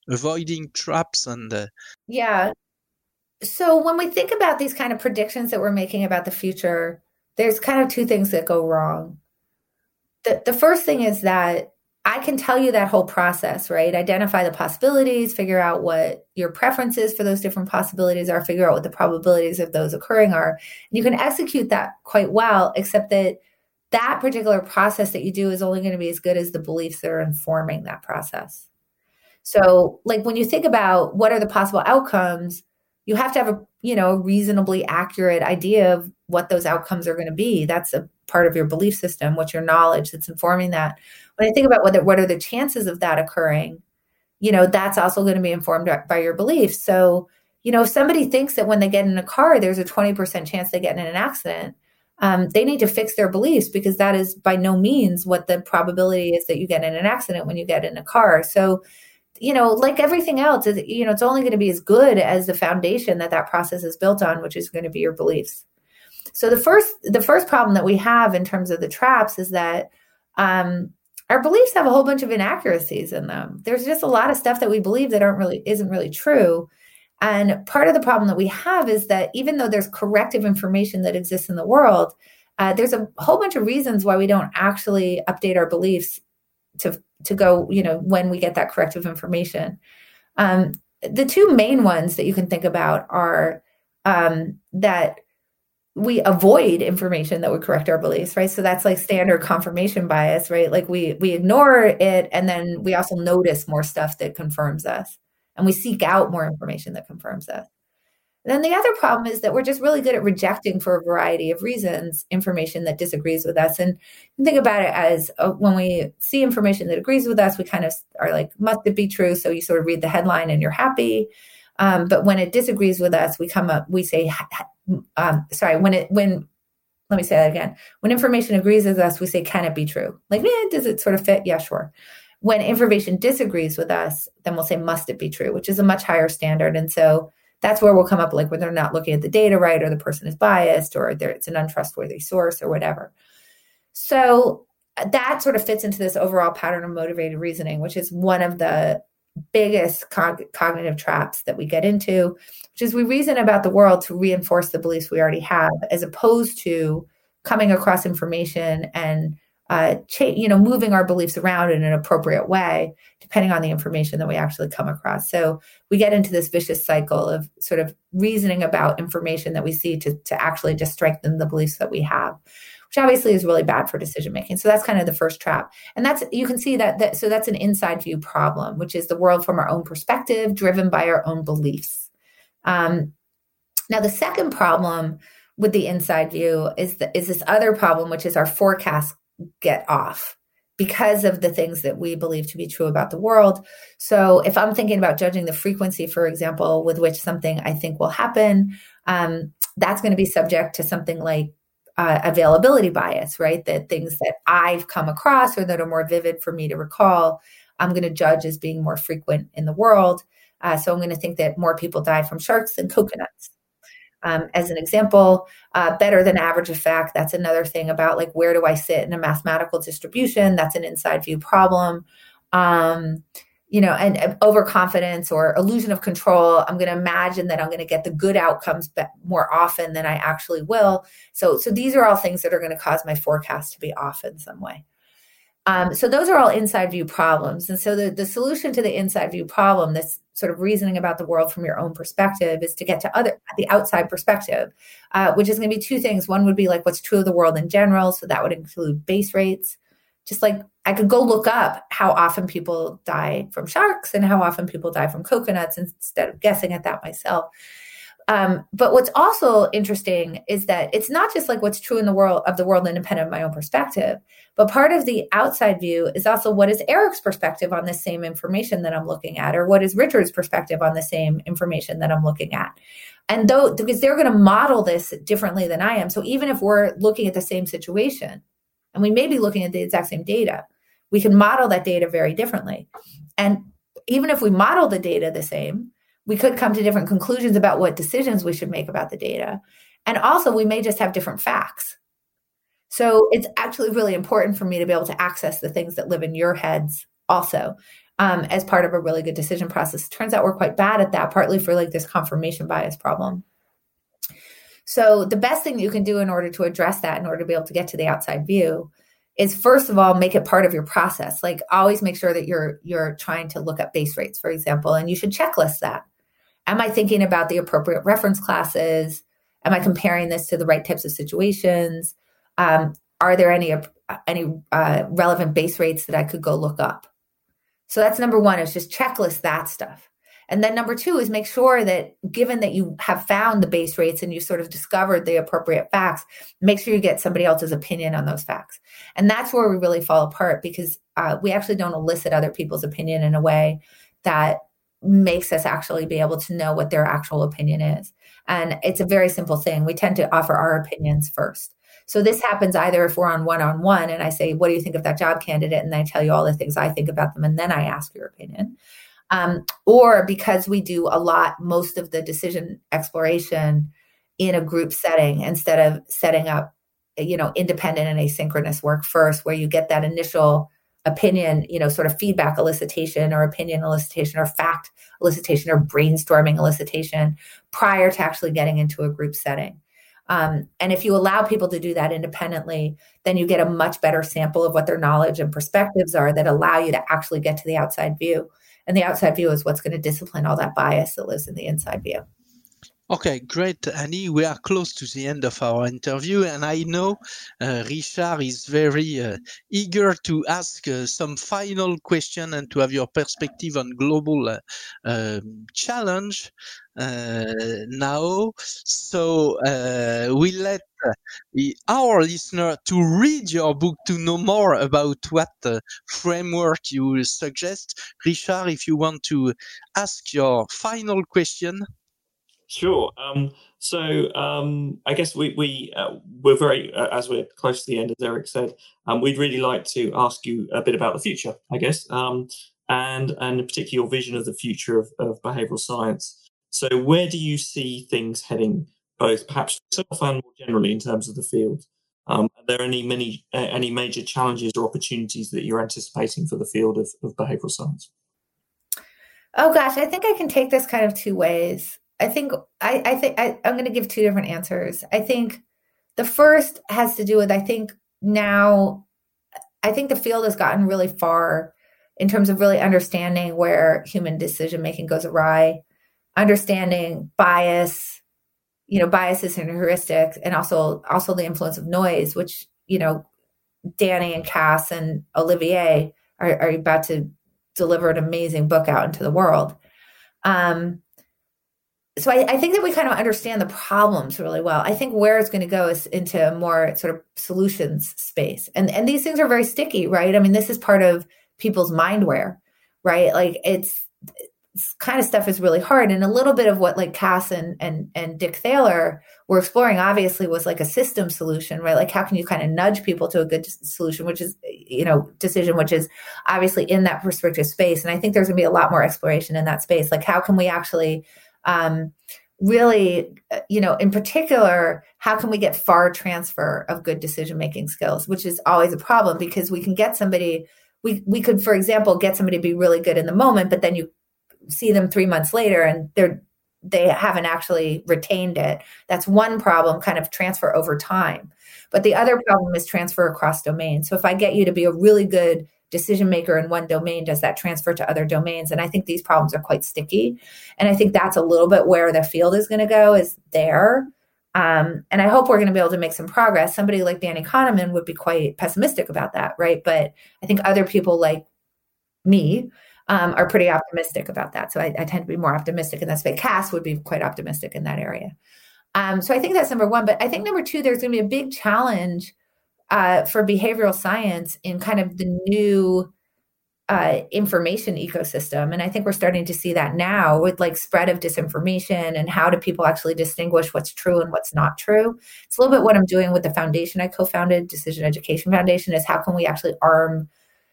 Avoiding traps and... Uh... Yeah. So when we think about these kind of predictions that we're making about the future, there's kind of two things that go wrong. The, the first thing is that I can tell you that whole process, right? Identify the possibilities, figure out what your preferences for those different possibilities are, figure out what the probabilities of those occurring are. You can execute that quite well, except that that particular process that you do is only going to be as good as the beliefs that are informing that process. So like when you think about what are the possible outcomes, you have to have a, you know, reasonably accurate idea of what those outcomes are going to be. That's a part of your belief system, what's your knowledge that's informing that. When I think about what, the, what are the chances of that occurring, you know, that's also going to be informed by your beliefs. So, you know, if somebody thinks that when they get in a car, there's a twenty percent chance they get in an accident, um, they need to fix their beliefs, because that is by no means what the probability is that you get in an accident when you get in a car. So, you know, like everything else, you know, it's only going to be as good as the foundation that that process is built on, which is going to be your beliefs. So the first, the first problem that we have in terms of the traps is that um, our beliefs have a whole bunch of inaccuracies in them. There's just a lot of stuff that we believe that aren't really, isn't really true. And part of the problem that we have is that even though there's corrective information that exists in the world, uh, there's a whole bunch of reasons why we don't actually update our beliefs to to go, you know, when we get that corrective information. Um, the two main ones that you can think about are um, that we avoid information that would correct our beliefs, right? So that's like standard confirmation bias, right? Like we we ignore it, and then we also notice more stuff that confirms us, and we seek out more information that confirms us. And then the other problem is that we're just really good at rejecting, for a variety of reasons, information that disagrees with us. And think about it as uh, when we see information that agrees with us, we kind of are like, must it be true? So you sort of read the headline and you're happy. Um, but when it disagrees with us, we come up, we say, um, sorry, when it, when, let me say that again. When information agrees with us, we say, can it be true? Like, yeah, does it sort of fit? Yeah, sure. When information disagrees with us, then we'll say, must it be true? Which is a much higher standard. And so that's where we'll come up, like when they're not looking at the data right, or the person is biased, or it's an untrustworthy source, or whatever. So that sort of fits into this overall pattern of motivated reasoning, which is one of the biggest cog- cognitive traps that we get into, which is we reason about the world to reinforce the beliefs we already have, as opposed to coming across information and uh, cha- you know, moving our beliefs around in an appropriate way, depending on the information that we actually come across. So we get into this vicious cycle of sort of reasoning about information that we see to, to actually just strengthen the beliefs that we have, which obviously is really bad for decision-making. So that's kind of the first trap. And that's, you can see that, that, so that's an inside view problem, which is the world from our own perspective, driven by our own beliefs. Um, now the second problem with the inside view is the, is this other problem, which is our forecast get off because of the things that we believe to be true about the world. So if I'm thinking about judging the frequency, for example, with which something I think will happen, um, that's going to be subject to something like uh, availability bias, right? That things that I've come across or that are more vivid for me to recall, I'm going to judge as being more frequent in the world. Uh, so I'm going to think that more people die from sharks than coconuts. Um, as an example, uh, better than average effect. That's another thing about like, where do I sit in a mathematical distribution? That's an inside view problem. Um, you know, and, and overconfidence or illusion of control. I'm going to imagine that I'm going to get the good outcomes more often than I actually will. So, so these are all things that are going to cause my forecast to be off in some way. Um, so those are all inside view problems. And so the, the solution to the inside view problem, this sort of reasoning about the world from your own perspective, is to get to other the outside perspective, uh, which is going to be two things. One would be like what's true of the world in general. So that would include base rates. Just like I could go look up how often people die from sharks and how often people die from coconuts instead of guessing at that myself. Um, but what's also interesting is that it's not just like what's true in the world of the world independent of my own perspective, but part of the outside view is also what is Eric's perspective on the same information that I'm looking at, or what is Richard's perspective on the same information that I'm looking at. And though, because they're going to model this differently than I am. So even if we're looking at the same situation and we may be looking at the exact same data, we can model that data very differently. And even if we model the data the same, we could come to different conclusions about what decisions we should make about the data. And also we may just have different facts. So it's actually really important for me to be able to access the things that live in your heads also um, as part of a really good decision process. It turns out we're quite bad at that, partly for like this confirmation bias problem. So the best thing you can do in order to address that, in order to be able to get to the outside view, is first of all, make it part of your process. Like always make sure that you're you're trying to look up base rates, for example, and you should checklist that. Am I thinking about the appropriate reference classes? Am I comparing this to the right types of situations? Um, are there any uh, any uh, relevant base rates that I could go look up? So that's number one, is just checklist that stuff. And then number two is make sure that given that you have found the base rates and you sort of discovered the appropriate facts, make sure you get somebody else's opinion on those facts. And that's where we really fall apart, because uh, we actually don't elicit other people's opinion in a way that makes us actually be able to know what their actual opinion is. And it's a very simple thing. We tend to offer our opinions first. So this happens either if we're on one-on-one and I say, what do you think of that job candidate? And I tell you all the things I think about them, and then I ask your opinion. Um, or because we do a lot, most of the decision exploration in a group setting instead of setting up, you know, independent and asynchronous work first, where you get that initial opinion, you know, sort of feedback elicitation or opinion elicitation or fact elicitation or brainstorming elicitation prior to actually getting into a group setting. Um, and if you allow people to do that independently, then you get a much better sample of what their knowledge and perspectives are that allow you to actually get to the outside view. And the outside view is what's going to discipline all that bias that lives in the inside view. Okay, great, Annie. We are close to the end of our interview, and I know uh, Richard is very uh, eager to ask uh, some final question and to have your perspective on global uh, um, challenge uh, now. So uh, we let uh, our listener to read your book to know more about what uh, framework you suggest. Richard, if you want to ask your final question. Sure. Um, so um, I guess we, we, uh, we're very, uh, as we're close to the end, as Eric said, um, we'd really like to ask you a bit about the future, I guess, um, and and particularly your vision of the future of, of behavioural science. So where do you see things heading, both perhaps yourself and more generally in terms of the field? Um, are there any, many, uh, any major challenges or opportunities that you're anticipating for the field of, of behavioural science? Oh, gosh, I think I can take this kind of two ways. I think I, I think I, I'm going to give two different answers. I think the first has to do with, I think now, I think the field has gotten really far in terms of really understanding where human decision-making goes awry, understanding bias, you know, biases and heuristics, and also, also the influence of noise, which, you know, Danny and Cass and Olivier are, are about to deliver an amazing book out into the world. Um, So I, I think that we kind of understand the problems really well. I think where it's going to go is into a more sort of solutions space. And and these things are very sticky, right? I mean, this is part of people's mindware, right? Like it's, it's kind of stuff is really hard. And a little bit of what like Cass and, and, and Dick Thaler were exploring obviously was like a system solution, right? Like how can you kind of nudge people to a good solution, which is, you know, decision, which is obviously in that prescriptive space. And I think there's going to be a lot more exploration in that space. Like how can we actually Um, really, you know, in particular, how can we get far transfer of good decision-making skills, which is always a problem because we can get somebody, we, we could, for example, get somebody to be really good in the moment, but then you see them three months later and they're, they haven't actually retained it. That's one problem, kind of transfer over time. But the other problem is transfer across domains. So if I get you to be a really good decision maker in one domain, does that transfer to other domains? And I think these problems are quite sticky. And I think that's a little bit where the field is going to go, is there. Um, and I hope we're going to be able to make some progress. Somebody like Danny Kahneman would be quite pessimistic about that, right? But I think other people like me um, are pretty optimistic about that. So I, I tend to be more optimistic in that space. Cass would be quite optimistic in that area. Um, so I think that's number one. But I think number two, there's going to be a big challenge uh, for behavioral science in kind of the new uh, information ecosystem. And I think we're starting to see that now with like spread of disinformation and how do people actually distinguish what's true and what's not true. It's a little bit what I'm doing with the foundation I co-founded, Decision Education Foundation, is how can we actually arm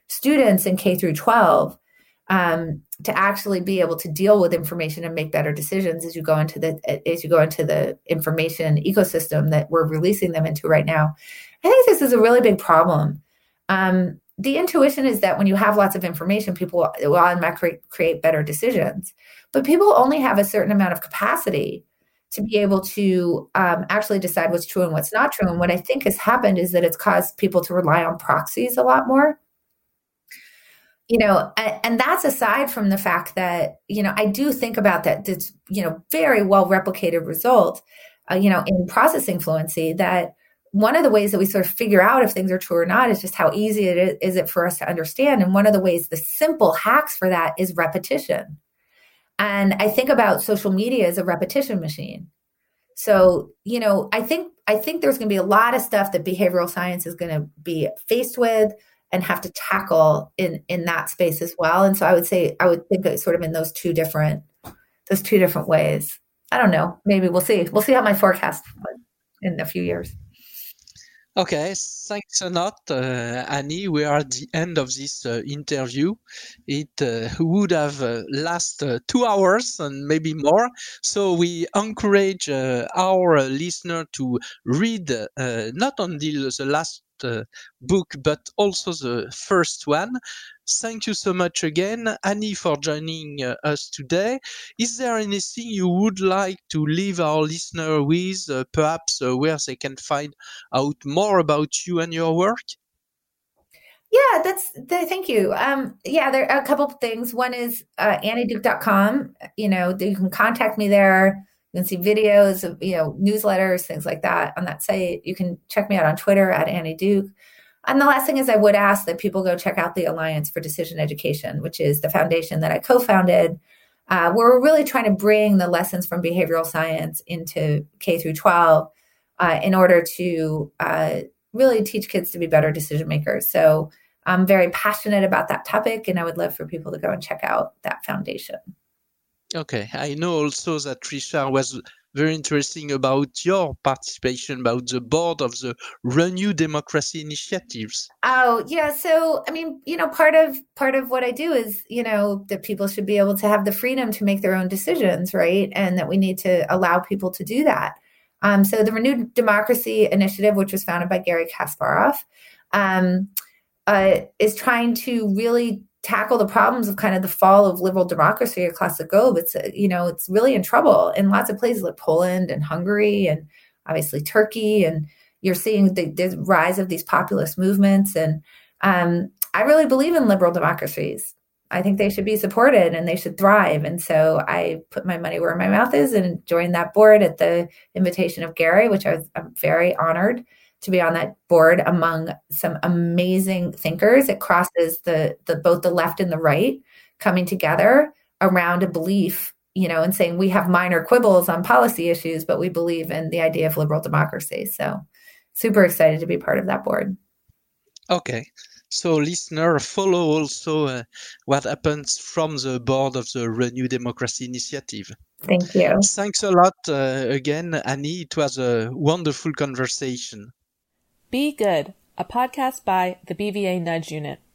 students in K through twelve um, to actually be able to deal with information and make better decisions as you go into the, as you go into the information ecosystem that we're releasing them into right now. I think this is a really big problem. Um, The intuition is that when you have lots of information, people will automatically create better decisions. But people only have a certain amount of capacity to be able to um, actually decide what's true and what's not true. And what I think has happened is that it's caused people to rely on proxies a lot more. You know, and, and that's aside from the fact that, you know, I do think about that, this, you know, very well replicated result, uh, you know, in processing fluency that one of the ways that we sort of figure out if things are true or not is just how easy it is, is it for us to understand. And one of the ways, the simple hacks for that is repetition. And I think about social media as a repetition machine. So, you know, I think I think there's going to be a lot of stuff that behavioral science is going to be faced with and have to tackle in, in that space as well. And so I would say I would think sort of in those two different those two different ways. I don't know. Maybe we'll see. We'll see how my forecast in a few years. Okay, thanks a lot, uh, Annie. We are at the end of this uh, interview. It uh, would have uh, last uh, two hours and maybe more. So we encourage uh, our listener to read uh, not only the last uh, book, but also the first one. Thank you so much again, Annie, for joining uh, us today. Is there anything you would like to leave our listener with, uh, perhaps uh, where they can find out more about you and your work? Yeah, that's. Th- thank you. Um, yeah, there are a couple of things. One is uh, annie duke dot com. You know, you can contact me there. You can see videos, of, you know, newsletters, things like that on that site. You can check me out on Twitter at Annie Duke. And the last thing is I would ask that people go check out the Alliance for Decision Education, which is the foundation that I co-founded, uh, where we're really trying to bring the lessons from behavioral science into K through twelve uh, in order to uh, really teach kids to be better decision makers. So I'm very passionate about that topic, and I would love for people to go and check out that foundation. Okay. I know also that Richard was very interesting about your participation about the board of the Renew Democracy Initiatives. Oh, yeah. So, I mean, you know, part of part of what I do is, you know, that people should be able to have the freedom to make their own decisions, right? And that we need to allow people to do that. Um, so the Renew Democracy Initiative, which was founded by Garry Kasparov, um, uh, is trying to really tackle the problems of kind of the fall of liberal democracy across the globe. It's, you know, it's really in trouble in lots of places like Poland and Hungary and obviously Turkey. And you're seeing the, the rise of these populist movements. And um, I really believe in liberal democracies. I think they should be supported and they should thrive. And so I put my money where my mouth is and joined that board at the invitation of Garry, which I was, I'm very honored to be on that board among some amazing thinkers. It crosses the the both the left and the right coming together around a belief, you know, and saying we have minor quibbles on policy issues, but we believe in the idea of liberal democracy. So super excited to be part of that board. Okay. So listener, follow also uh, what happens from the board of the Renew Democracy Initiative. Thank you. Thanks a lot uh, again, Annie. It was a wonderful conversation. Be Good, a podcast by the B V A Nudge Unit.